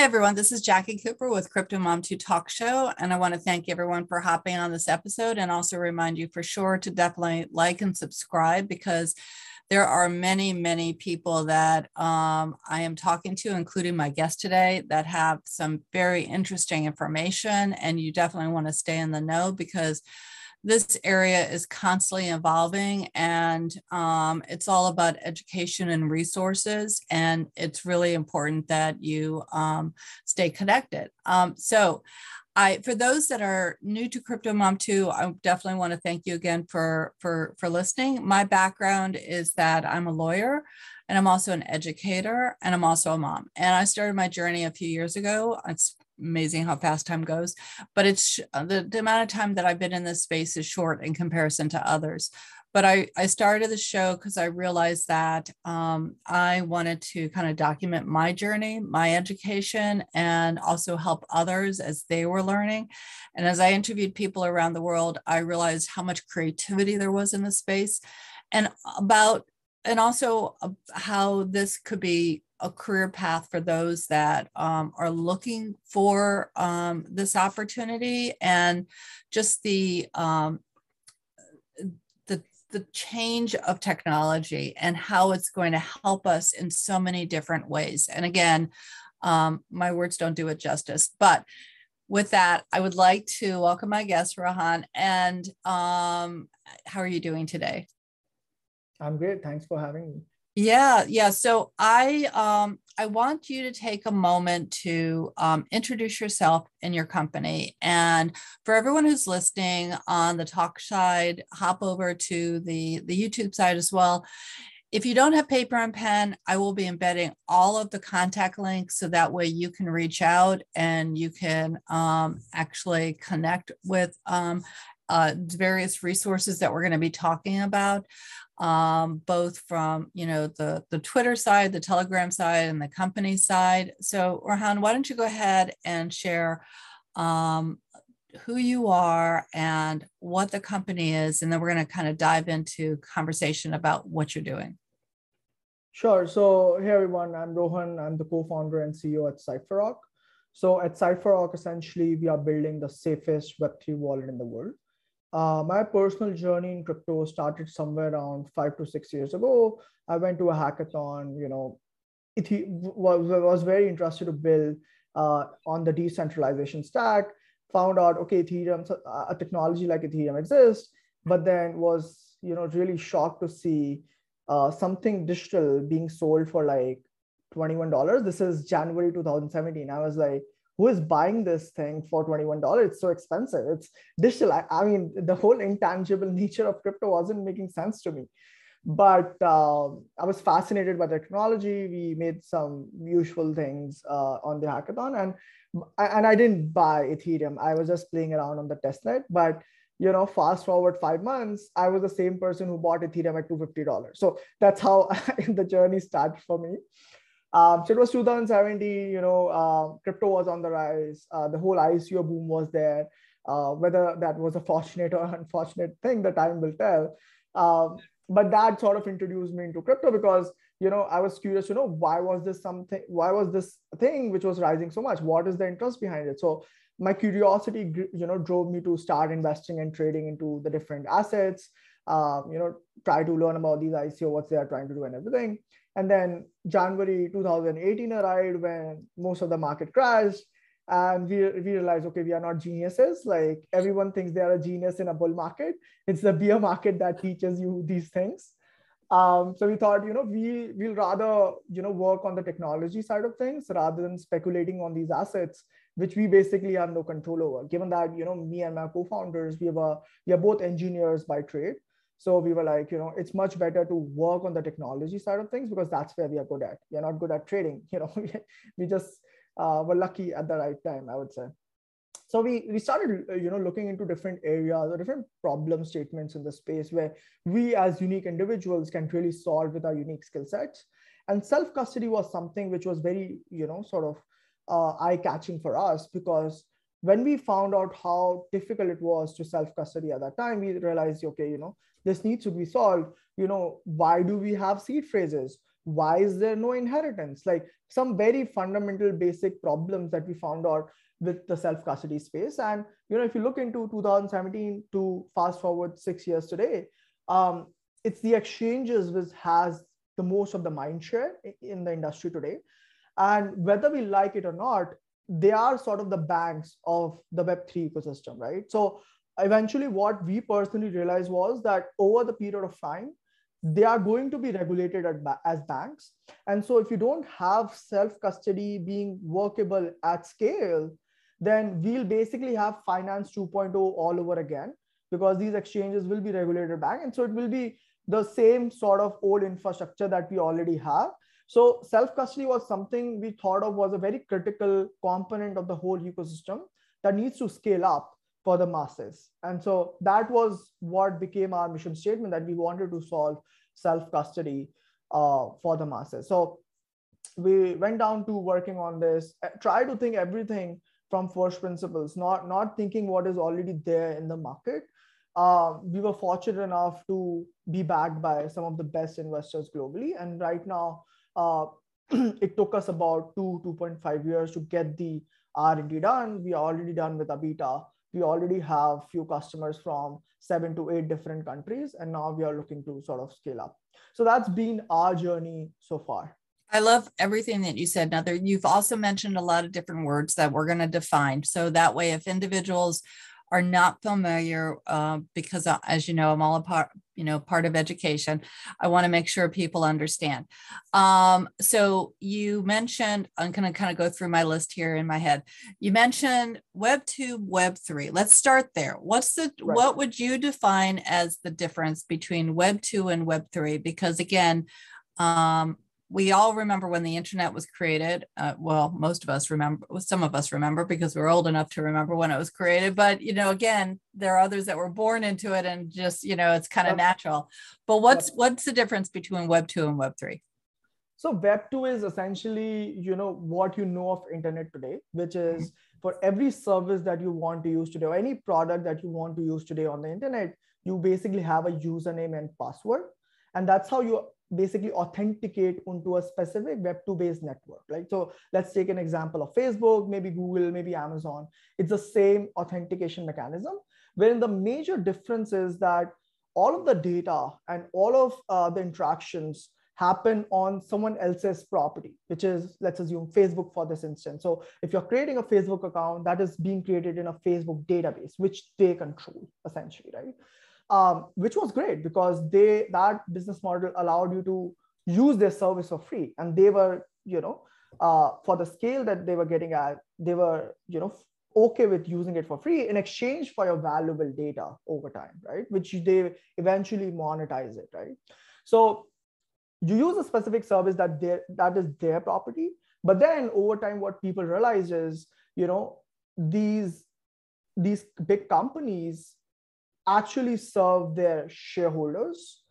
Hi, everyone. This is Jackie Cooper with Crypto Mom 2 Talk Show, and I want to thank everyone for hopping on this episode and also remind you for sure to definitely like and subscribe because there are many, many people that I am talking to, including my guest today, that have some very interesting information, and you definitely want to stay in the know because this area is constantly evolving, and it's all about education and resources, and it's really important that you stay connected. For those that are new to Crypto Mom 2, I definitely want to thank you again for listening. My background is that I'm a lawyer, and I'm also an educator, and I'm also a mom. And I started my journey a few years ago. It's amazing how fast time goes, but it's the amount of time that I've been in this space is short in comparison to others. But I started the show because I realized that I wanted to kind of document my journey, my education, and also help others as they were learning. And as I interviewed people around the world, I realized how much creativity there was in the space, and also how this could be a career path for those that are looking for this opportunity, and just the change of technology and how it's going to help us in so many different ways. And again, my words don't do it justice, but with that, I would like to welcome my guest, Rohan. And how are you doing today? I'm great. Thanks for having me. Yeah. So I want you to take a moment to introduce yourself and your company. And for everyone who's listening on the talk side, hop over to the YouTube side as well. If you don't have paper and pen, I will be embedding all of the contact links so that way you can reach out and you can actually connect with various resources that we're going to be talking about. Both from, the Twitter side, the Telegram side, and the company side. So Rohan, why don't you go ahead and share who you are and what the company is, and then we're going to kind of dive into conversation about what you're doing. Sure. So hey, everyone, I'm Rohan. I'm the co-founder and CEO at Cypherock. So at Cypherock, essentially, we are building the safest Web3 wallet in the world. My personal journey in crypto started somewhere around 5 to 6 years ago. I went to a hackathon, was very interested to build on the decentralization stack, found out, okay, a technology like Ethereum exists, but then was, really shocked to see something digital being sold for like $21. This is January 2017. I was like, who is buying this thing for $21? It's so expensive. It's digital. I mean, the whole intangible nature of crypto wasn't making sense to me. But I was fascinated by the technology. We made some useful things on the hackathon, and I didn't buy Ethereum. I was just playing around on the testnet. But fast forward 5 months, I was the same person who bought Ethereum at $250. So that's how the journey started for me. So it was 2017, crypto was on the rise. The whole ICO boom was there. Whether that was a fortunate or unfortunate thing, the time will tell. But that sort of introduced me into crypto because, I was curious to know why was this thing which was rising so much? What is the interest behind it? So my curiosity, drove me to start investing and trading into the different assets, try to learn about these ICO, what they are trying to do and everything. And then January 2018 arrived when most of the market crashed, and we realized, okay, we are not geniuses. Like everyone thinks they are a genius in a bull market. It's the bear market that teaches you these things. So we thought, we'll rather, work on the technology side of things rather than speculating on these assets, which we basically have no control over. Given that, me and my co-founders, we are both engineers by trade. So we were like, it's much better to work on the technology side of things because that's where we are good at. We are not good at trading. We just were lucky at the right time, I would say. So we started, looking into different areas or different problem statements in the space where we as unique individuals can really solve with our unique skill sets. And self-custody was something which was very, eye-catching for us because when we found out how difficult it was to self-custody at that time, we realized, okay, this needs to be solved. Why do we have seed phrases? Why is there no inheritance? Like some very fundamental basic problems that we found out with the self-custody space. And, you know, if you look into 2017 to fast forward 6 years today, it's the exchanges which has the most of the mind share in the industry today. And whether we like it or not, they are sort of the banks of the Web3 ecosystem, right? So eventually what we personally realized was that over the period of time, they are going to be regulated as banks. And so if you don't have self-custody being workable at scale, then we'll basically have finance 2.0 all over again, because these exchanges will be regulated back. And so it will be the same sort of old infrastructure that we already have. So self-custody was something we thought of was a very critical component of the whole ecosystem that needs to scale up for the masses. And so that was what became our mission statement, that we wanted to solve self-custody for the masses. So we went down to working on this, try to think everything from first principles, not thinking what is already there in the market. We were fortunate enough to be backed by some of the best investors globally. And right now, it took us about 2.5 years to get the R&D done. We are already done with Abita. We already have few customers from 7 to 8 different countries. And now we are looking to sort of scale up. So that's been our journey so far. I love everything that you said. Now, you've also mentioned a lot of different words that we're going to define. So that way, if individuals are not familiar, because as you know, I'm all part of education, I want to make sure people understand. So you mentioned, I'm going to kind of go through my list here in my head. You mentioned Web 2, Web 3. Let's start there. What would you define as the difference between Web 2 and Web 3? Because again, we all remember when the internet was created. Well, most of us remember, some of us remember because we're old enough to remember when it was created. But, you know, again, there are others that were born into it and just, you know, it's kind of natural. But what's the difference between Web 2 and Web 3? So Web 2 is essentially, you know, what you know of internet today, which is for every service that you want to use today or any product that you want to use today on the internet, you basically have a username and password. And that's how you basically authenticate onto a specific Web2 based network, right? So let's take an example of Facebook, maybe Google, maybe Amazon. It's the same authentication mechanism, wherein the major difference is that all of the data and all of the interactions happen on someone else's property, which is, let's assume Facebook for this instance. So if you're creating a Facebook account, that is being created in a Facebook database, which they control essentially, right? Which was great because that business model allowed you to use their service for free. And they were, you know, for the scale that they were getting at, they were, you know, okay with using it for free in exchange for your valuable data over time, right? Which they eventually monetize it, right? So you use a specific service that is their property. But then over time, what people realize is, you know, these big companies actually serve their shareholders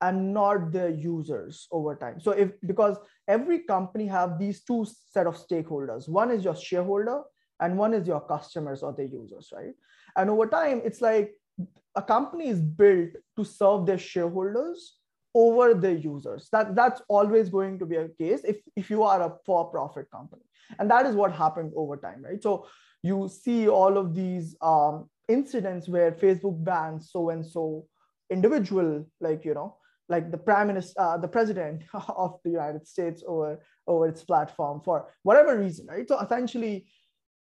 and not their users over time. So because every company have these two set of stakeholders, one is your shareholder and one is your customers or their users, right? And over time, it's like a company is built to serve their shareholders over their users. That's always going to be a case if you are a for-profit company. And that is what happened over time, right? So you see all of these incidents where Facebook bans so-and-so individual, like, you know, like the prime minister, the president of the United States over its platform for whatever reason, right? So essentially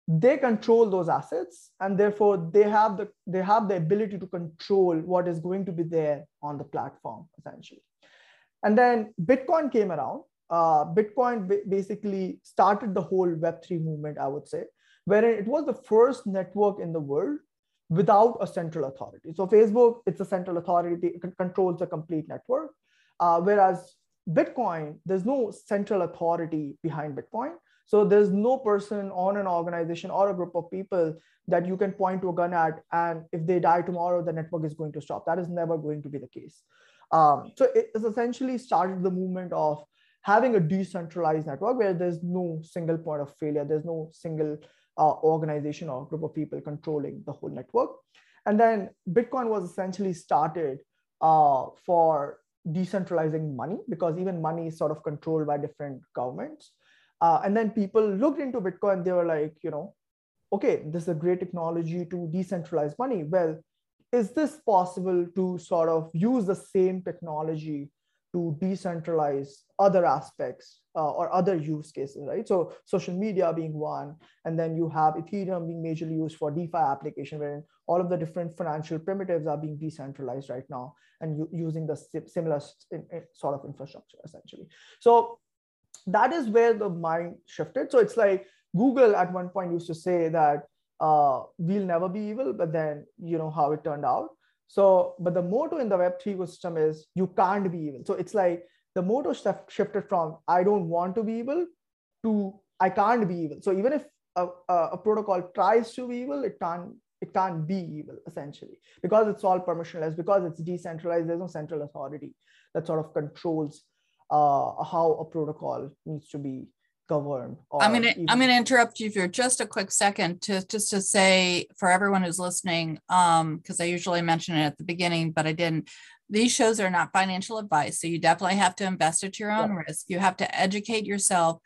they control those assets and therefore they have the ability to control what is going to be there on the platform essentially. And then Bitcoin came around. Bitcoin basically started the whole Web3 movement, I would say, where it was the first network in the world without a central authority. So Facebook, it's a central authority, it controls the complete network. Whereas Bitcoin, there's no central authority behind Bitcoin. So there's no person on an organization or a group of people that you can point to a gun at, and if they die tomorrow, the network is going to stop. That is never going to be the case. So it has essentially started the movement of having a decentralized network where there's no single point of failure. There's no single organization or group of people controlling the whole network. And then Bitcoin was essentially started for decentralizing money, because even money is sort of controlled by different governments. And then people looked into Bitcoin, they were like, you know, okay, this is a great technology to decentralize money. Well, is this possible to sort of use the same technology to decentralize other aspects or other use cases, right? So social media being one, and then you have Ethereum being majorly used for DeFi application, wherein all of the different financial primitives are being decentralized right now and using the similar sort of infrastructure essentially. So that is where the mind shifted. So it's like Google at one point used to say that we'll never be evil, but then you know how it turned out. So, but the motto in the Web3 ecosystem is you can't be evil. So it's like the motto shifted from I don't want to be evil to I can't be evil. So even if a protocol tries to be evil, it can't be evil essentially, because it's all permissionless, because it's decentralized. There's no central authority that sort of controls how a protocol needs to be governed. I'm gonna interrupt you for just a quick second to say for everyone who's listening, because I usually mention it at the beginning, but I didn't. These shows are not financial advice, so you definitely have to invest at your own risk. You have to educate yourself.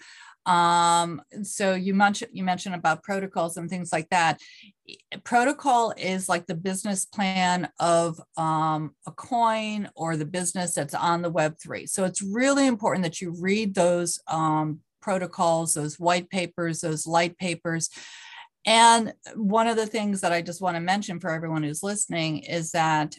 So you mentioned about protocols and things like that. Protocol is like the business plan of a coin or the business that's on the Web3. So it's really important that you read those protocols, those white papers, those light papers. And one of the things that I just want to mention for everyone who's listening is that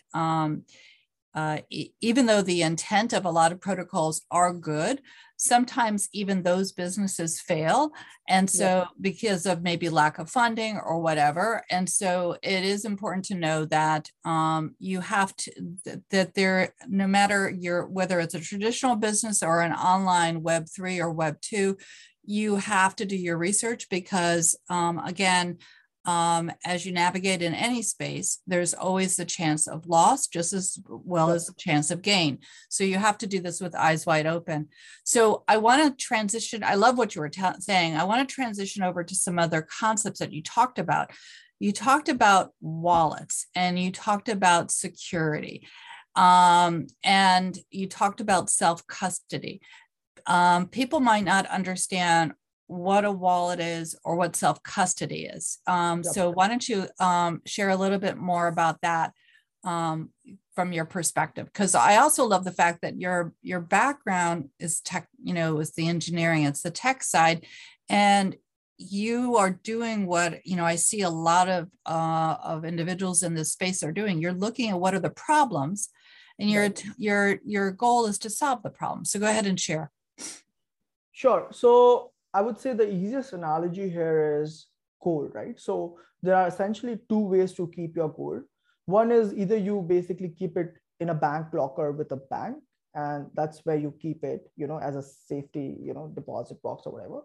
even though the intent of a lot of protocols are good, sometimes even those businesses fail. And so because of maybe lack of funding or whatever. And so it is important to know that you have to, that there, no matter your, whether it's a traditional business or an online Web3 or Web2, you have to do your research because again, as you navigate in any space, there's always the chance of loss just as well as the chance of gain. So you have to do this with eyes wide open. So I want to transition. I love what you were saying. I want to transition over to some other concepts that you talked about. You talked about wallets and you talked about security and you talked about self-custody. People might not understand what a wallet is or what self-custody is. So why don't you share a little bit more about that from your perspective? Because I also love the fact that your background is tech, you know, is the engineering, it's the tech side. And you are doing what, you know, I see a lot of individuals in this space are doing. You're looking at what are the problems and your goal is to solve the problem. So go ahead and share. Sure. So I would say the easiest analogy here is gold, right? So there are essentially two ways to keep your gold. One is either you basically keep it in a bank locker with a bank, and that's where you keep it, you know, as a safety, you know, deposit box or whatever.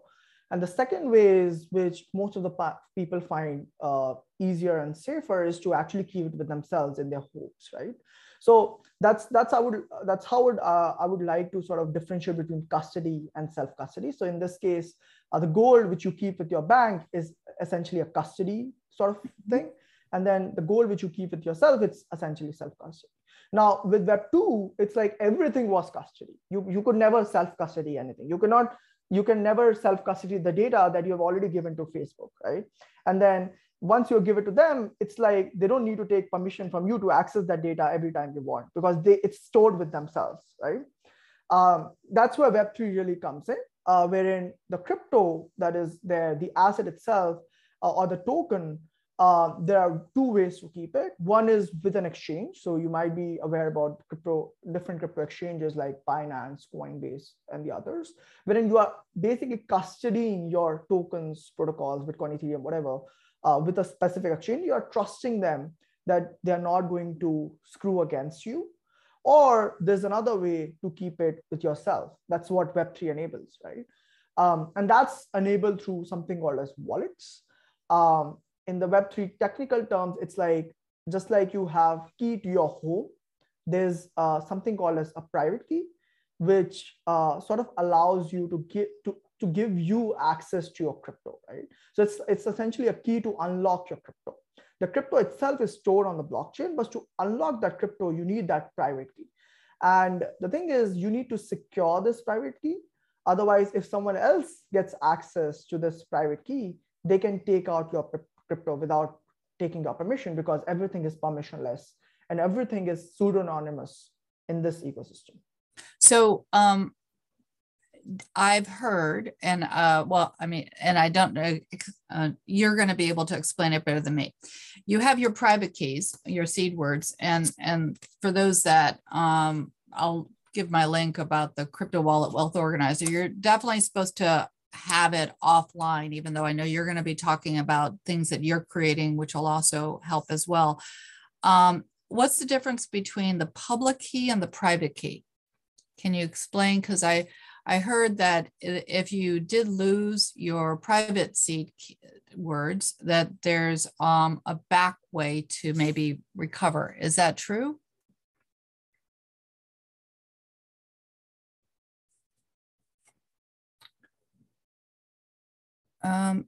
And the second way is, which most of the people find easier and safer, is to actually keep it with themselves in their homes, right? So that's how I would like to sort of differentiate between custody and self-custody. So in this case, the gold which you keep with your bank is essentially a custody sort of thing, and then the gold which you keep with yourself, it's essentially self-custody. Now with Web2, it's like everything was custody. You could never self-custody anything. You can never self-custody the data that you have already given to Facebook, right? And then once you give it to them, it's like they don't need to take permission from you to access that data every time they want, because it's stored with themselves, right? That's where Web3 really comes in, wherein the crypto that is there, the asset itself or the token, there are two ways to keep it. One is with an exchange. So you might be aware about different crypto exchanges like Binance, Coinbase, and the others, wherein you are basically custodying your tokens, protocols, Bitcoin, Ethereum, whatever, with a specific exchange. You are trusting them that they are not going to screw against you. Or there's another way to keep it with yourself. That's what Web3 enables, right? And that's enabled through something called as wallets. In the Web3 technical terms, it's like, just like you have key to your home, there's something called as a private key, which sort of allows you to give you access to your crypto, right? So it's essentially a key to unlock your crypto. The crypto itself is stored on the blockchain, but to unlock that crypto, you need that private key. And the thing is, you need to secure this private key. Otherwise, if someone else gets access to this private key, they can take out your crypto without taking your permission, because everything is permissionless and everything is pseudonymous in this ecosystem. So I've heard, and well, I mean, and I don't know, you're going to be able to explain it better than me. You have your private keys, your seed words. And for those that I'll give my link about the crypto wallet wealth organizer, you're definitely supposed to have it offline, even though I know you're going to be talking about things that you're creating, which will also help as well. What's the difference between the public key and the private key? Can you explain? Because I heard that if you did lose your private seed words, that there's a back way to maybe recover. Is that true?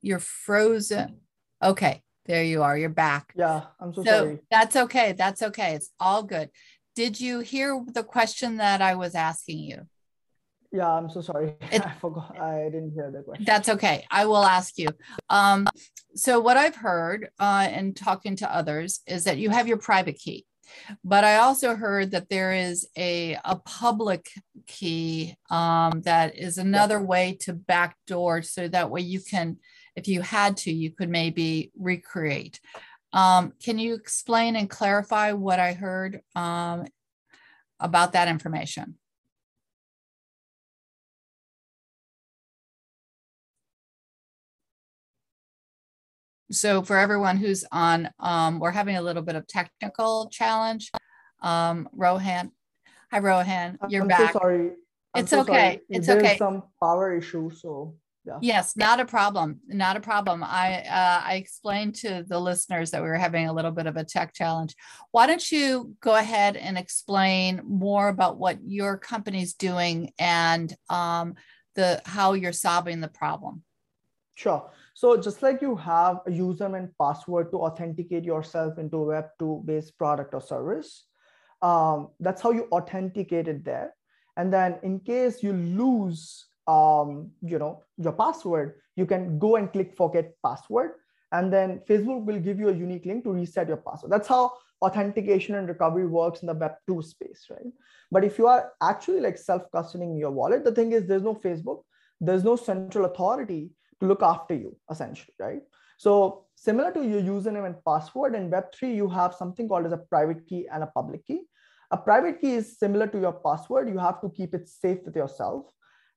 You're frozen. Okay, there you are. You're back. Yeah, I'm so sorry. That's okay. That's okay. It's all good. Did you hear the question that I was asking you? Yeah, I'm so sorry. I forgot. I didn't hear the question. That's okay. I will ask you. So what I've heard and talking to others is that you have your private key, but I also heard that there is a public key that is another way to backdoor. So that way you can, if you had to, you could maybe recreate. Can you explain and clarify what I heard about that information? So for everyone who's on, we're having a little bit of technical challenge. Rohan, hi Rohan, you're back. So sorry. It's so okay. Sorry. It's There's okay. Some power issue, so yeah. Yes, not a problem. Not a problem. I explained to the listeners that we were having a little bit of a tech challenge. Why don't you go ahead and explain more about what your company's doing and how you're solving the problem? Sure. So just like you have a username and password to authenticate yourself into a Web2 based product or service, that's how you authenticate it there. And then in case you lose, you know, your password, you can go and click forget password, and then Facebook will give you a unique link to reset your password. That's how authentication and recovery works in the Web2 space, right? But if you are actually like self-custodying your wallet, the thing is there's no Facebook, there's no central authority to look after you, essentially, right? So similar to your username and password, in Web3, you have something called as a private key and a public key. A private key is similar to your password. You have to keep it safe with yourself.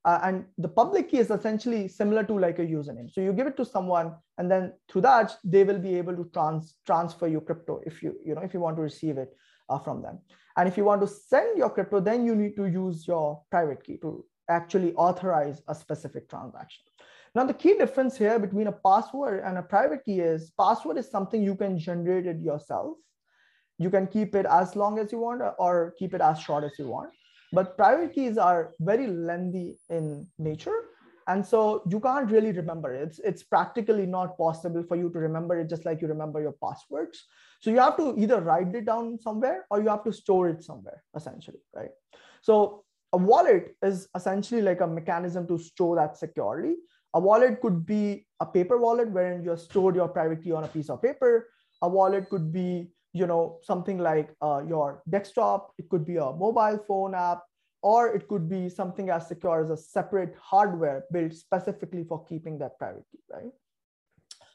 And the public key is essentially similar to like a username. So you give it to someone, and then through that, they will be able to transfer your crypto if you want to receive it from them. And if you want to send your crypto, then you need to use your private key to actually authorize a specific transaction. Now, the key difference here between a password and a private key is password is something you can generate it yourself. You can keep it as long as you want or keep it as short as you want. But private keys are very lengthy in nature. And so you can't really remember it. It's practically not possible for you to remember it just like you remember your passwords. So you have to either write it down somewhere or you have to store it somewhere, essentially, right? So a wallet is essentially like a mechanism to store that securely. A wallet could be a paper wallet wherein you stored your private key on a piece of paper. A wallet could be, you know, something like your desktop. It could be a mobile phone app, or it could be something as secure as a separate hardware built specifically for keeping that private key, right?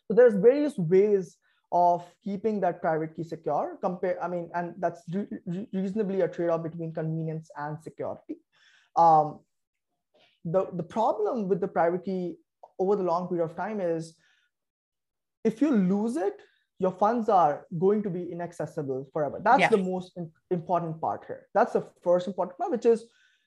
So there's various ways of keeping that private key secure. And that's reasonably a trade-off between convenience and security. The problem with the private key over the long period of time is if you lose it, your funds are going to be inaccessible forever. That's the most important part here. That's the first important part, which is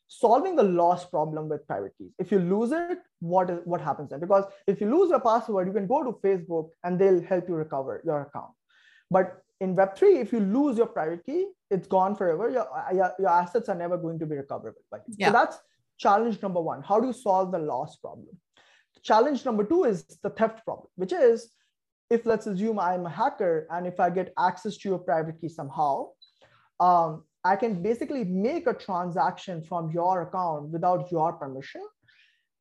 solving the loss problem with private keys. If you lose it, what happens then? Because if you lose your password, you can go to Facebook and they'll help you recover your account. But in Web3, if you lose your private key, it's gone forever. Your assets are never going to be recoverable. So that's challenge number one. How do you solve the loss problem? Challenge number two is the theft problem, which is if let's assume I'm a hacker and if I get access to your private key somehow, I can basically make a transaction from your account without your permission.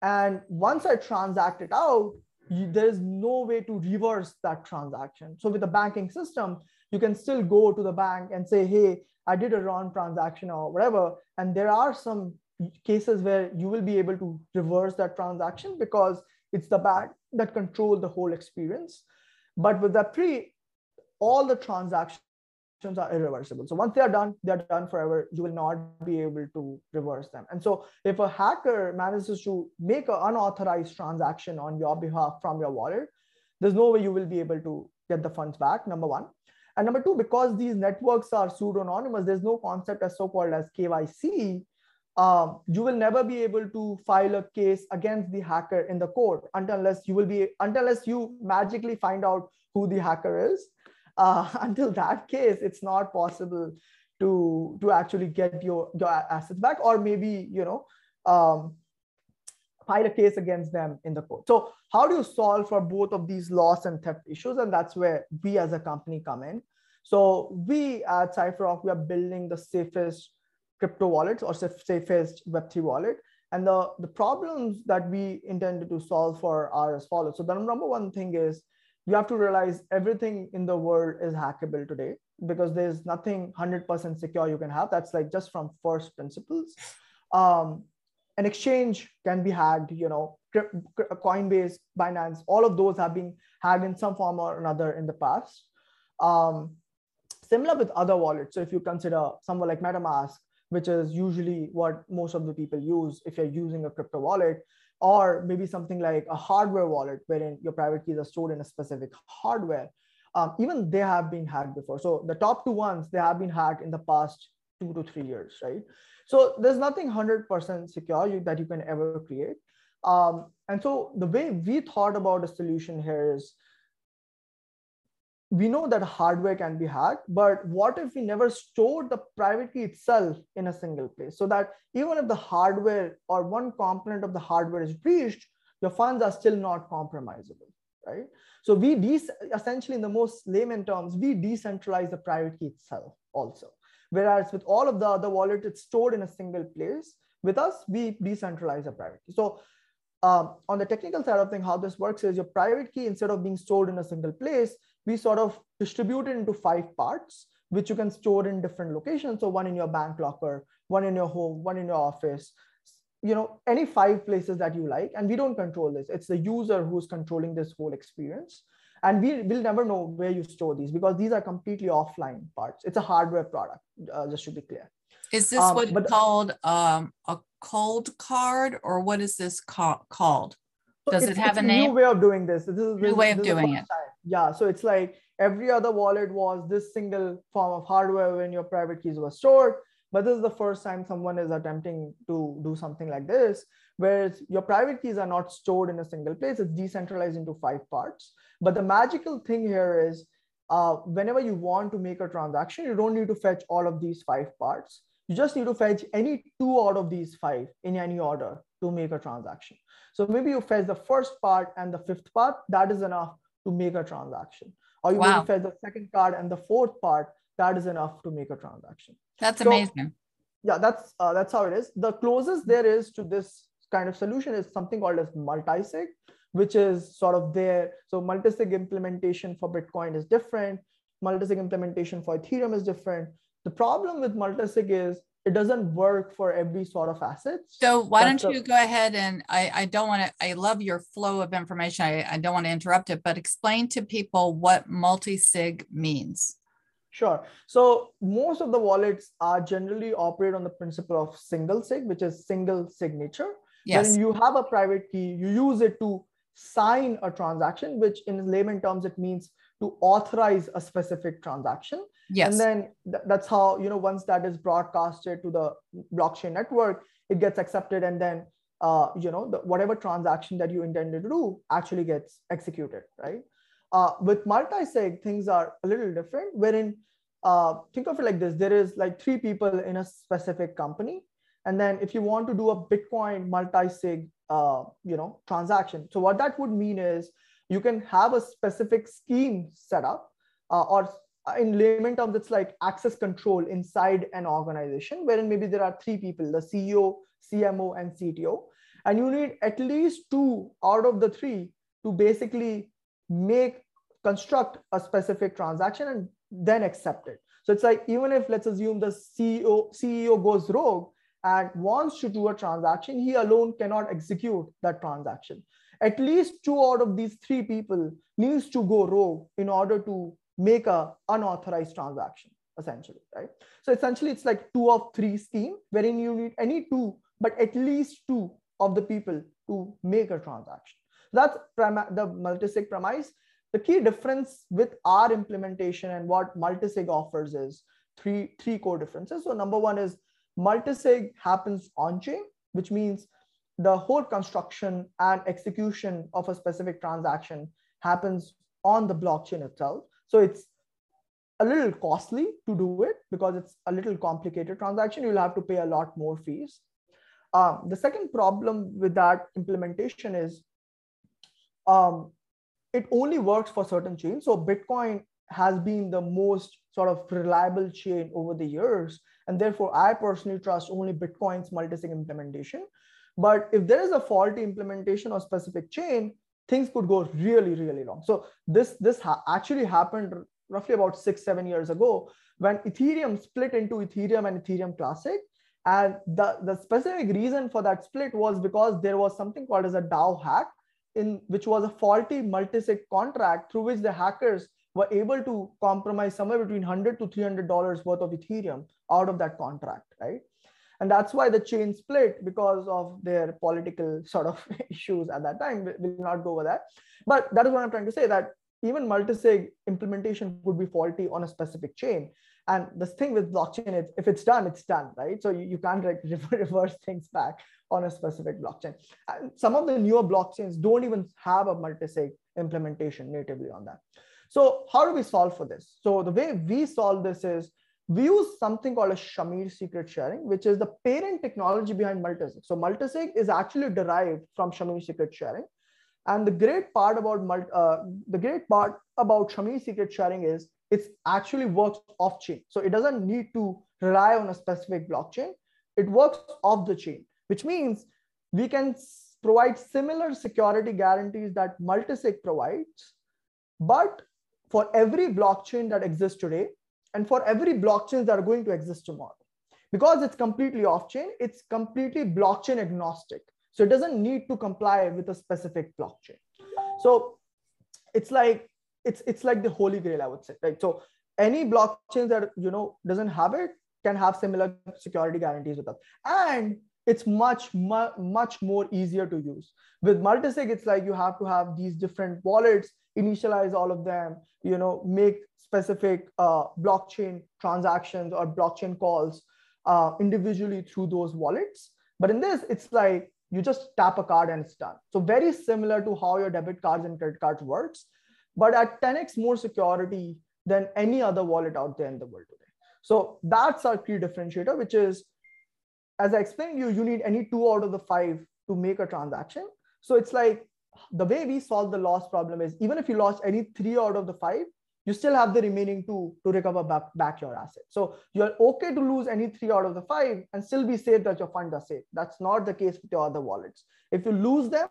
And once I transact it out, there's no way to reverse that transaction. So with the banking system, you can still go to the bank and say, hey, I did a wrong transaction or whatever. And there are some cases where you will be able to reverse that transaction because it's the bank that controls the whole experience. But with Web3, all the transactions are irreversible. So once they're done forever. You will not be able to reverse them. And so if a hacker manages to make an unauthorized transaction on your behalf from your wallet, there's no way you will be able to get the funds back, number one. And number two, because these networks are pseudonymous, there's no concept as so-called as KYC. You will never be able to file a case against the hacker in the court unless you magically find out who the hacker is. Until that case, it's not possible to actually get your assets back, or maybe, you know, file a case against them in the court. So how do you solve for both of these loss and theft issues? And that's where we as a company come in. So we at Cypherock, we are building the safest crypto wallets or safest Web3 wallet. And the problems that we intended to solve for are as follows. So the number one thing is, you have to realize everything in the world is hackable today because there's nothing 100% secure you can have. That's like just from first principles. An exchange can be hacked, you know, Coinbase, Binance, all of those have been hacked in some form or another in the past. Similar with other wallets. So if you consider somewhere like MetaMask, which is usually what most of the people use if you're using a crypto wallet, or maybe something like a hardware wallet wherein your private keys are stored in a specific hardware, even they have been hacked before. So the top two ones, they have been hacked in the past 2 to 3 years, right? So there's nothing 100% secure that you can ever create. And so the way we thought about a solution here is, we know that hardware can be hacked, but what if we never stored the private key itself in a single place, so that even if the hardware or one component of the hardware is breached, your funds are still not compromisable, right? So we essentially, in the most layman terms, we decentralize the private key itself also. Whereas with all of the other wallets, it's stored in a single place. With us, we decentralize the private key. So on the technical side of things, how this works is your private key, instead of being stored in a single place, we sort of distribute it into 5 parts, which you can store in different locations. So one in your bank locker, one in your home, one in your office, you know, any 5 places that you like. And we don't control this. It's the user who's controlling this whole experience. And we will never know where you store these because these are completely offline parts. It's a hardware product, just to be clear. Is this called a cold card, or what is this called? Does it have a name? New way of doing this. This is a new way of doing it. Yeah, so it's like every other wallet was this single form of hardware when your private keys were stored, but this is the first time someone is attempting to do something like this, whereas your private keys are not stored in a single place. It's decentralized into 5 parts. But the magical thing here is whenever you want to make a transaction, you don't need to fetch all of these 5 parts. You just need to fetch any 2 out of these 5 in any order to make a transaction. So maybe you fetch the first part and the 5th part, that is enough to make a transaction. Or you maybe fetch the 2nd card and the 4th part, that is enough to make a transaction. That's amazing. Yeah, that's how it is. The closest there is to this kind of solution is something called as multisig, which is sort of there. So multisig implementation for Bitcoin is different. Multisig implementation for Ethereum is different. The problem with multisig is it doesn't work for every sort of asset. So why don't you go ahead and I love your flow of information. I don't want to interrupt it, but explain to people what multisig means. Sure. So most of the wallets are generally operate on the principle of single sig, which is single signature. Yes. When you have a private key, you use it to sign a transaction, which in layman terms, it means to authorize a specific transaction. Yes. And then that's how, you know, once that is broadcasted to the blockchain network, it gets accepted. And then, you know, whatever transaction that you intended to do actually gets executed, right? With multisig, things are a little different, wherein, think of it like this. There is like 3 people in a specific company. And then if you want to do a Bitcoin multisig, you know, transaction. So what that would mean is you can have a specific scheme set up or in layman terms, it's like access control inside an organization, wherein maybe there are three people, the CEO, CMO, and CTO. And you need at least two out of the three to basically construct a specific transaction and then accept it. So it's like, even if, let's assume the CEO goes rogue and wants to do a transaction, he alone cannot execute that transaction. At least two out of these three people needs to go rogue in order to make an unauthorized transaction, essentially, right? So essentially, it's like 2 of 3 scheme, wherein you need any two, but at least two of the people to make a transaction. That's the multisig premise. The key difference with our implementation and what multisig offers is three core differences. So number one is multisig happens on-chain, which means the whole construction and execution of a specific transaction happens on the blockchain itself. So it's a little costly to do it because it's a little complicated transaction. You'll have to pay a lot more fees. The second problem with that implementation is it only works for certain chains. So Bitcoin has been the most sort of reliable chain over the years. And therefore, I personally trust only Bitcoin's multisig implementation. But if there is a faulty implementation or specific chain, things could go really, really long. So this actually happened roughly about 6-7 years ago when Ethereum split into Ethereum and Ethereum Classic. And the specific reason for that split was because there was something called as a DAO hack, which was a faulty multisig contract through which the hackers were able to compromise somewhere between $100 to $300 worth of Ethereum out of that contract, right? And that's why the chain split, because of their political sort of issues at that time. We'll not go over that. But that is what I'm trying to say, that even multisig implementation would be faulty on a specific chain. And the thing with blockchain is, if it's done, it's done, right? So you can't like reverse things back on a specific blockchain. And some of the newer blockchains don't even have a multisig implementation natively on that. So how do we solve for this? So the way we solve this is, we use something called a Shamir secret sharing, which is the parent technology behind multisig. So multisig is actually derived from Shamir secret sharing, and the great part about Shamir secret sharing is it's actually works off chain. So it doesn't need to rely on a specific blockchain. It works off the chain, which means we can provide similar security guarantees that multisig provides, but for every blockchain that exists today, and for every blockchain that are going to exist tomorrow. Because it's completely off-chain, it's completely blockchain agnostic. So it doesn't need to comply with a specific blockchain. So it's like the holy grail, I would say. Right? So any blockchain that doesn't have it can have similar security guarantees with us. And it's much more easier to use. With multisig, it's like you have to have these different wallets, initialize all of them, make specific blockchain transactions or blockchain calls individually through those wallets. But in this, it's like you just tap a card and it's done. So very similar to how your debit cards and credit cards works, but at 10x more security than any other wallet out there in the world today. So that's our key differentiator, which is, as I explained, you need any 2 out of the 5 to make a transaction. So it's like, the way we solve the loss problem is, even if you lost any 3 out of the 5, you still have the remaining 2 to recover back your asset. So you're okay to lose any 3 out of the 5 and still be safe that your funds are safe. That's not the case with your other wallets. If you lose them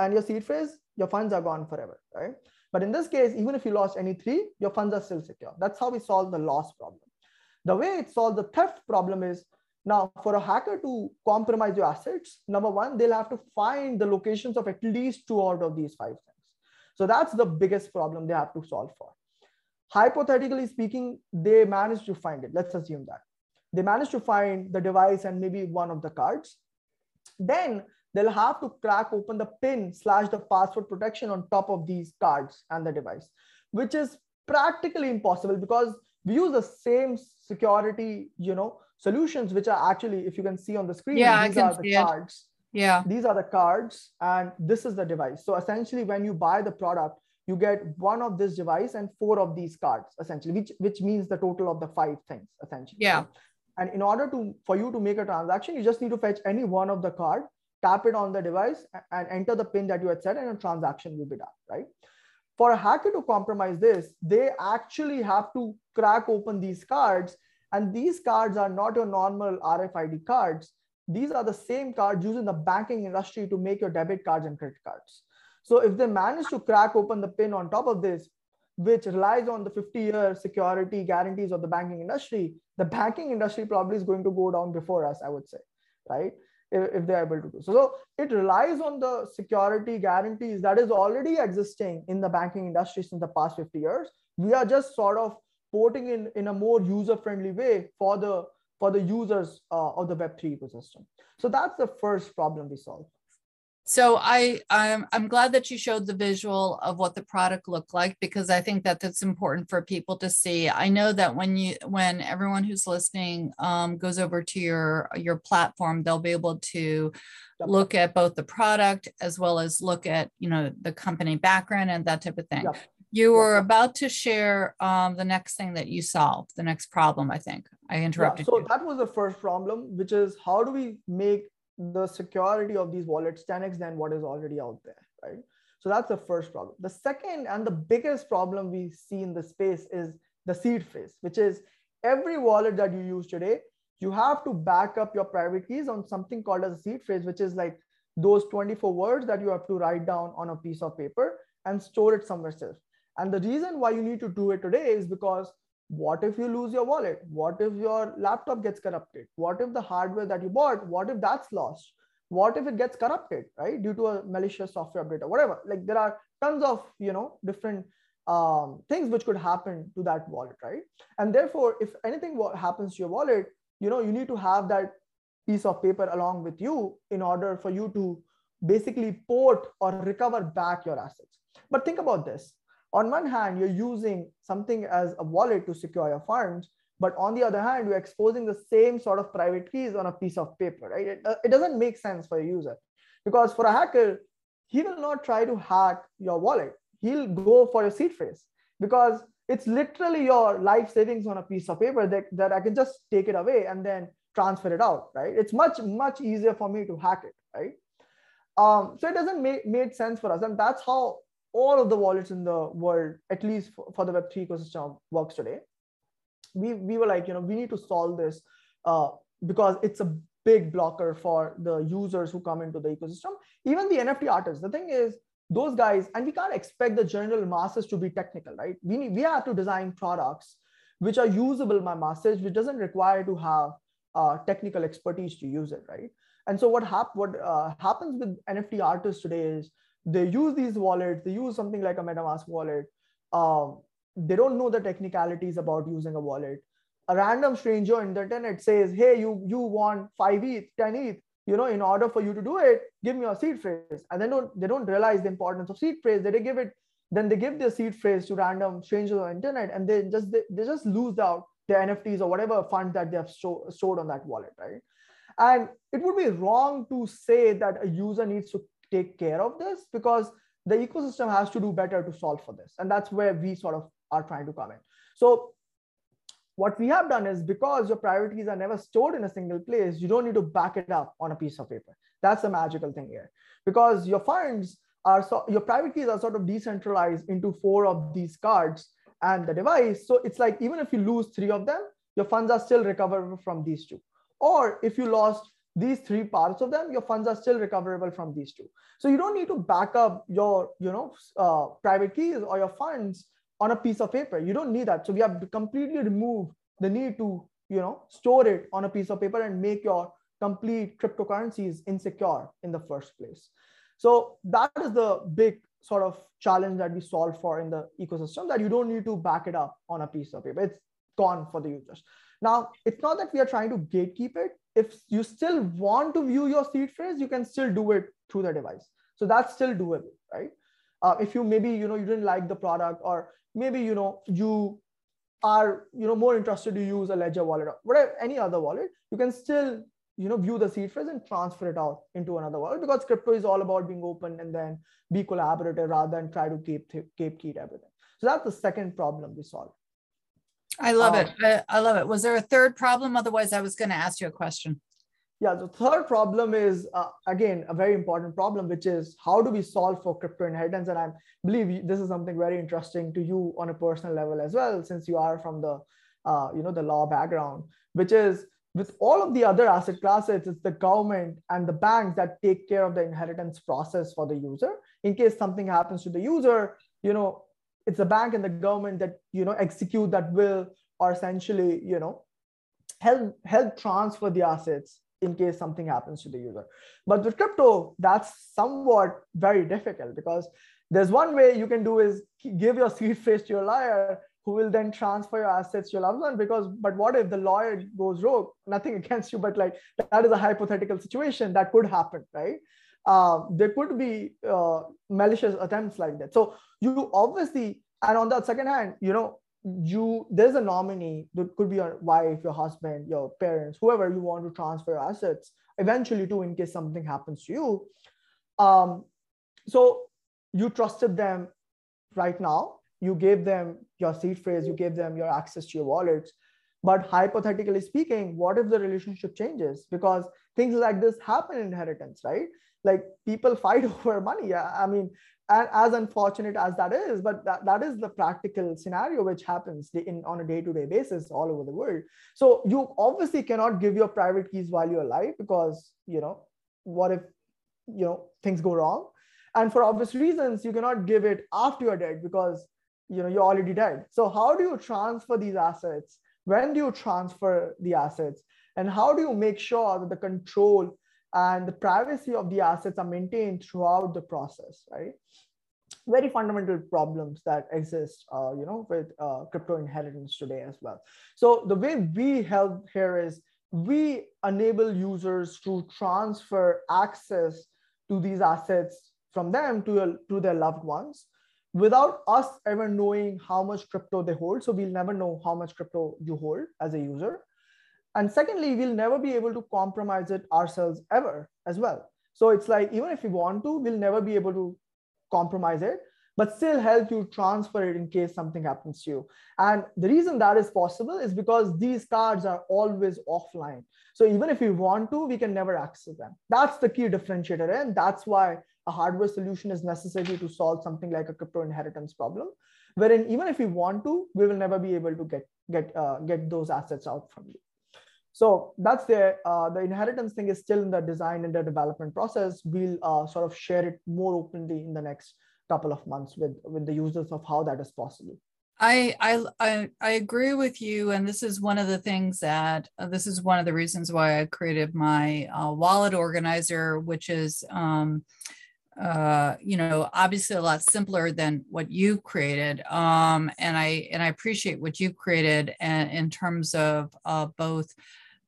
and your seed phrase, your funds are gone forever, right? But in this case, even if you lost any 3, your funds are still secure. That's how we solve the loss problem. The way it solves the theft problem is, now, for a hacker to compromise your assets, number one, they'll have to find the locations of at least 2 out of these 5 things. So that's the biggest problem they have to solve for. Hypothetically speaking, they managed to find it. Let's assume that. They managed to find the device and maybe one of the cards. Then they'll have to crack open the PIN/the password protection on top of these cards and the device, which is practically impossible because we use the same security, solutions, which are actually, if you can see on the screen, yeah, these are the cards. Yeah, these are the cards, and this is the device. So essentially, when you buy the product, you get 1 of this device and 4 of these cards, essentially, which means the total of the 5 things, essentially. Yeah. And in order for you to make a transaction, you just need to fetch any 1 of the card, tap it on the device, and enter the PIN that you had set, and a transaction will be done, right? for a hacker to compromise this, they actually have to crack open these cards. And these cards are not your normal RFID cards. These are the same cards used in the banking industry to make your debit cards and credit cards. So if they manage to crack open the pin on top of this, which relies on the 50-year security guarantees of the banking industry probably is going to go down before us, I would say, right? If they're able to do so. So it relies on the security guarantees that is already existing in the banking industry since the past 50 years. We are just sort of porting in a more user-friendly way for the users of the Web3 ecosystem. So that's the first problem we solve. So I'm glad that you showed the visual of what the product looked like, because I think that that's important for people to see. I know that when everyone who's listening goes over to your platform, they'll be able to look at both the product as well as look at, you know, the company background and that type of thing. Yeah. You were about to share the next thing that you solved, the next problem, I think. I interrupted you. So that was the first problem, which is how do we make the security of these wallets 10x than what is already out there, right? So that's the first problem. The second and the biggest problem we see in the space is the seed phrase, which is every wallet that you use today, you have to back up your private keys on something called as a seed phrase, which is like those 24 words that you have to write down on a piece of paper and store it somewhere else. And the reason why you need to do it today is because what if you lose your wallet? What if your laptop gets corrupted? What if the hardware that you bought, what if that's lost? What if it gets corrupted, right? Due to a malicious software update or whatever. Like there are tons of, you know, different things which could happen to that wallet, right? And therefore, if anything happens to your wallet, you know, you need to have that piece of paper along with you in order for you to basically port or recover back your assets. But think about this. On one hand, you're using something as a wallet to secure your funds, but on the other hand, you're exposing the same sort of private keys on a piece of paper, right? It doesn't make sense for a user, because for a hacker, he will not try to hack your wallet. He'll go for your seed phrase, because it's literally your life savings on a piece of paper that I can just take it away and then transfer it out, right? It's much, much easier for me to hack it, right? So it doesn't make sense for us. And that's how all of the wallets in the world, at least for the Web3 ecosystem, works today. We were like, you know, we need to solve this because it's a big blocker for the users who come into the ecosystem. Even the NFT artists, the thing is, those guys, and we can't expect the general masses to be technical, right? We have to design products which are usable by masses, which doesn't require to have technical expertise to use it, right? And so what happens with NFT artists today is, they use these wallets, they use something like a MetaMask wallet. They don't know the technicalities about using a wallet. A random stranger in the internet says, hey, you want 5 ETH, 10 ETH, you know, in order for you to do it, give me your seed phrase. And they don't realize the importance of seed phrase. Then they give their seed phrase to random strangers on the internet, and they just lose out their NFTs or whatever fund that they have stored on that wallet, right? And it would be wrong to say that a user needs to take care of this, because the ecosystem has to do better to solve for this. And that's where we sort of are trying to come in. So what we have done is, because your private keys are never stored in a single place, you don't need to back it up on a piece of paper. That's the magical thing here, because your private keys are sort of decentralized into 4 of these cards and the device. So it's like, even if you lose 3 of them, your funds are still recoverable from these 2. Or if you lost these 3 parts of them, your funds are still recoverable from these 2. So you don't need to back up your, you know, private keys or your funds on a piece of paper. You don't need that. So we have completely removed the need to, you know, store it on a piece of paper and make your complete cryptocurrencies insecure in the first place. So that is the big sort of challenge that we solve for in the ecosystem, that you don't need to back it up on a piece of paper. It's gone for the users. Now, it's not that we are trying to gatekeep it. If you still want to view your seed phrase, you can still do it through the device. So that's still doable, right? If you maybe, you know, you didn't like the product, or maybe, you know, you are, you know, more interested to use a Ledger wallet or whatever, any other wallet, you can still, you know, view the seed phrase and transfer it out into another wallet, because crypto is all about being open and then be collaborative rather than try to gatekeep everything. So that's the second problem we solved. I love it. I love it. Was there a third problem? Otherwise, I was going to ask you a question. Yeah, the third problem is, again, a very important problem, which is how do we solve for crypto inheritance? And I believe this is something very interesting to you on a personal level as well, since you are from the, the law background, which is with all of the other asset classes, it's the government and the banks that take care of the inheritance process for the user. In case something happens to the user, it's the bank and the government that, execute that will or essentially, help transfer the assets in case something happens to the user. But with crypto, that's somewhat very difficult because there's one way you can do is give your seed phrase to your lawyer who will then transfer your assets to your loved one but what if the lawyer goes rogue? Nothing against you, but like that is a hypothetical situation that could happen, right? There could be malicious attempts like that. So you obviously, and on the second hand, there's a nominee that could be your wife, your husband, your parents, whoever you want to transfer assets eventually to in case something happens to you. So you trusted them right now. You gave them your seed phrase. You gave them your access to your wallets. But hypothetically speaking, what if the relationship changes? Because things like this happen in inheritance, right? Like people fight over money. I mean, and as unfortunate as that is, but that is the practical scenario which happens on a day-to-day basis all over the world. So you obviously cannot give your private keys while you're alive because, what if, things go wrong? And for obvious reasons, you cannot give it after you're dead because, you're already dead. So how do you transfer these assets? When do you transfer the assets? And how do you make sure that the control and the privacy of the assets are maintained throughout the process, right? Very fundamental problems that exist, with crypto inheritance today as well. So the way we help here is we enable users to transfer access to these assets from them to their loved ones without us ever knowing how much crypto they hold. So we'll never know how much crypto you hold as a user. And secondly, we'll never be able to compromise it ourselves ever as well. So it's like, even if we want to, we'll never be able to compromise it, but still help you transfer it in case something happens to you. And the reason that is possible is because these cards are always offline. So even if we want to, we can never access them. That's the key differentiator. And that's why a hardware solution is necessary to solve something like a crypto inheritance problem, wherein even if we want to, we will never be able to get those assets out from you. So that's the inheritance thing is still in the design and the development process. We'll sort of share it more openly in the next couple of months with the users of how that is possible. I agree with you. And this is one of the things that, this is one of the reasons why I created my wallet organizer, which is, obviously a lot simpler than what you created. And I appreciate what you created and in terms of both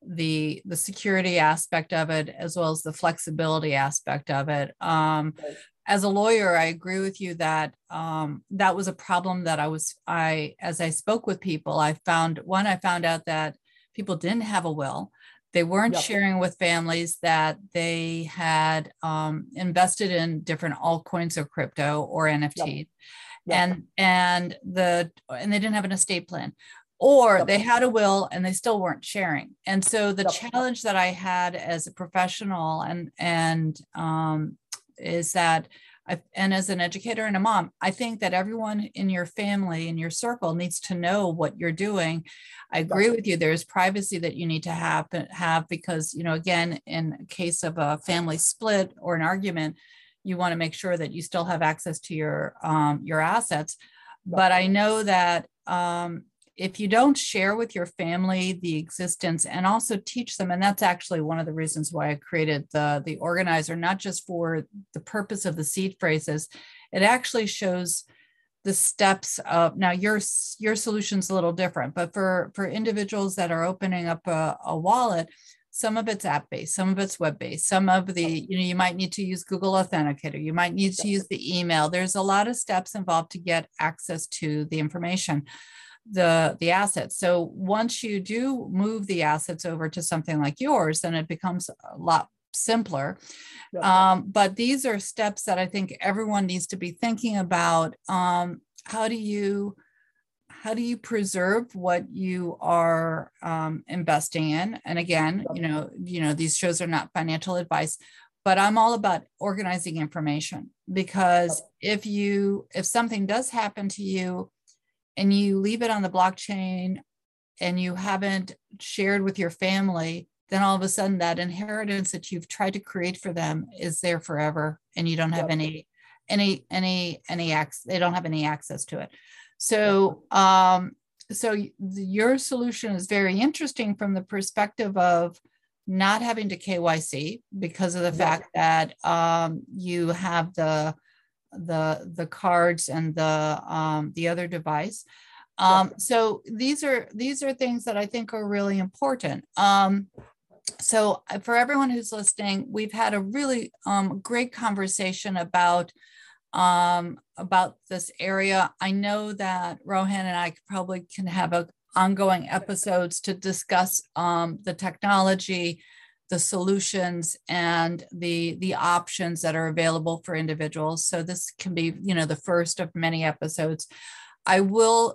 the security aspect of it, as well as the flexibility aspect of it. As a lawyer, I agree with you that that was a problem that as I spoke with people, I found out that people didn't have a will. They weren't Yep. sharing with families that they had invested in different altcoins or crypto or NFTs. Yep. Yep. And they didn't have an estate plan. Or they had a will and they still weren't sharing. And so the challenge that I had as a professional is that, and as an educator and a mom, I think that everyone in your family, in your circle needs to know what you're doing. I agree with you. There's privacy that you need to have because, again, in case of a family split or an argument, you want to make sure that you still have access to your assets. But I know that, if you don't share with your family the existence and also teach them, and that's actually one of the reasons why I created the organizer, not just for the purpose of the seed phrases, it actually shows the steps of, now your solution's a little different, but for individuals that are opening up a wallet, some of it's app-based, some of it's web-based, some of the, you might need to use Google Authenticator, you might need to use the email. There's a lot of steps involved to get access to the information. The assets. So once you do move the assets over to something like yours, then it becomes a lot simpler. But these are steps that I think everyone needs to be thinking about. How do you how do you preserve what you are investing in? And again, you know, these shows are not financial advice, but I'm all about organizing information, because if something does happen to you and you leave it on the blockchain and you haven't shared with your family, then all of a sudden that inheritance that you've tried to create for them is there forever, and you don't have any access. They don't have any access to it. So, so your solution is very interesting from the perspective of not having to KYC because of the fact that you have the cards and the other device. So these are things that I think are really important. So for everyone who's listening, we've had a really great conversation about this area. I know that Rohan and I probably can have ongoing episodes to discuss the technology, the solutions, and the options that are available for individuals. So this can be, you know, the first of many episodes. I will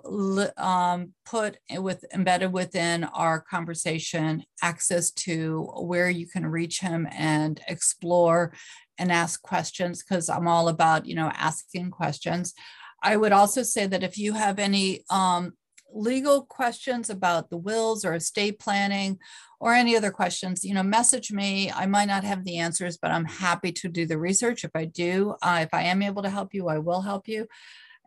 put embedded within our conversation access to where you can reach him and explore and ask questions, because I'm all about, you know, asking questions. I would also say that if you have any legal questions about the wills or estate planning or any other questions, you know, message me. I might not have the answers, but I'm happy to do the research. If I do, if I am able to help you, I will help you.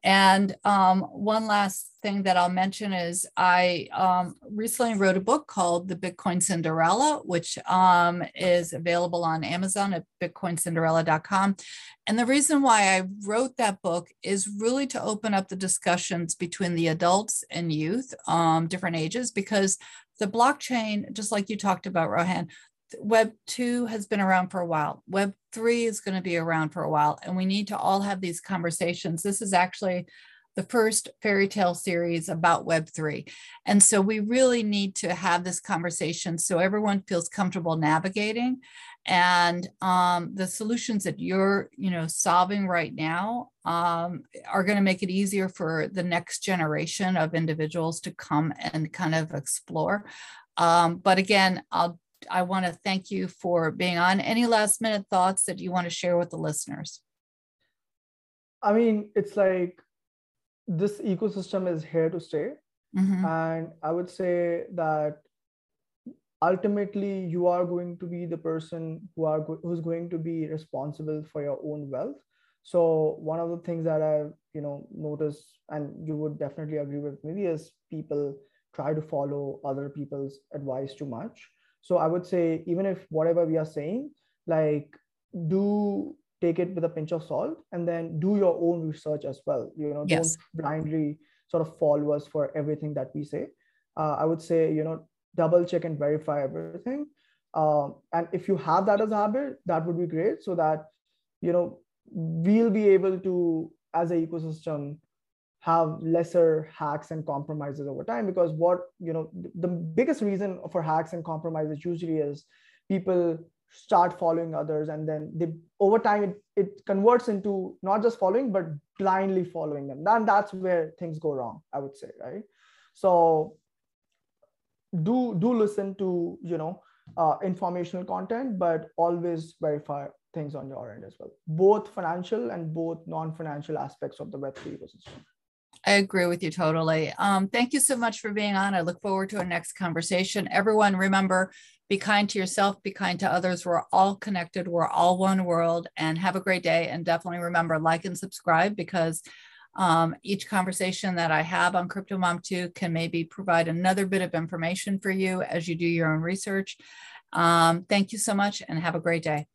And one last thing that I'll mention is I recently wrote a book called The Bitcoin Cinderella, which is available on Amazon at BitcoinCinderella.com. And the reason why I wrote that book is really to open up the discussions between the adults and youth, different ages, because the blockchain, just like you talked about, Rohan, Web 2 has been around for a while. Web 3 is going to be around for a while. And we need to all have these conversations. This is actually the first fairy tale series about Web 3. And so we really need to have this conversation so everyone feels comfortable navigating. And the solutions that you're, you know, solving right now are going to make it easier for the next generation of individuals to come and kind of explore. But again, I want to thank you for being on. Any last minute thoughts that you want to share with the listeners? I mean, it's like this ecosystem is here to stay. Mm-hmm. And I would say that ultimately you are going to be the person who's going to be responsible for your own wealth. So one of the things that I've, you know, noticed, and you would definitely agree with me, is people try to follow other people's advice too much. So I would say, even if whatever we are saying, like, do take it with a pinch of salt, and then do your own research as well. You know, don't blindly sort of follow us for everything that we say. I would say, you know, double check and verify everything. And if you have that as a habit, that would be great, so that, you know, we'll be able to, as an ecosystem, have lesser hacks and compromises over time. Because what, you know, the biggest reason for hacks and compromises usually is people start following others, and then they, over time, it converts into not just following, but blindly following them. And that's where things go wrong, I would say, right? So do listen to, you know, informational content, but always verify things on your end as well, both financial and both non-financial aspects of the Web3 ecosystem. I agree with you totally. Thank you so much for being on. I look forward to our next conversation. Everyone, remember, be kind to yourself, be kind to others. We're all connected. We're all one world. And have a great day. And definitely remember, like and subscribe, because each conversation that I have on Crypto Mom 2 can maybe provide another bit of information for you as you do your own research. Thank you so much, and have a great day.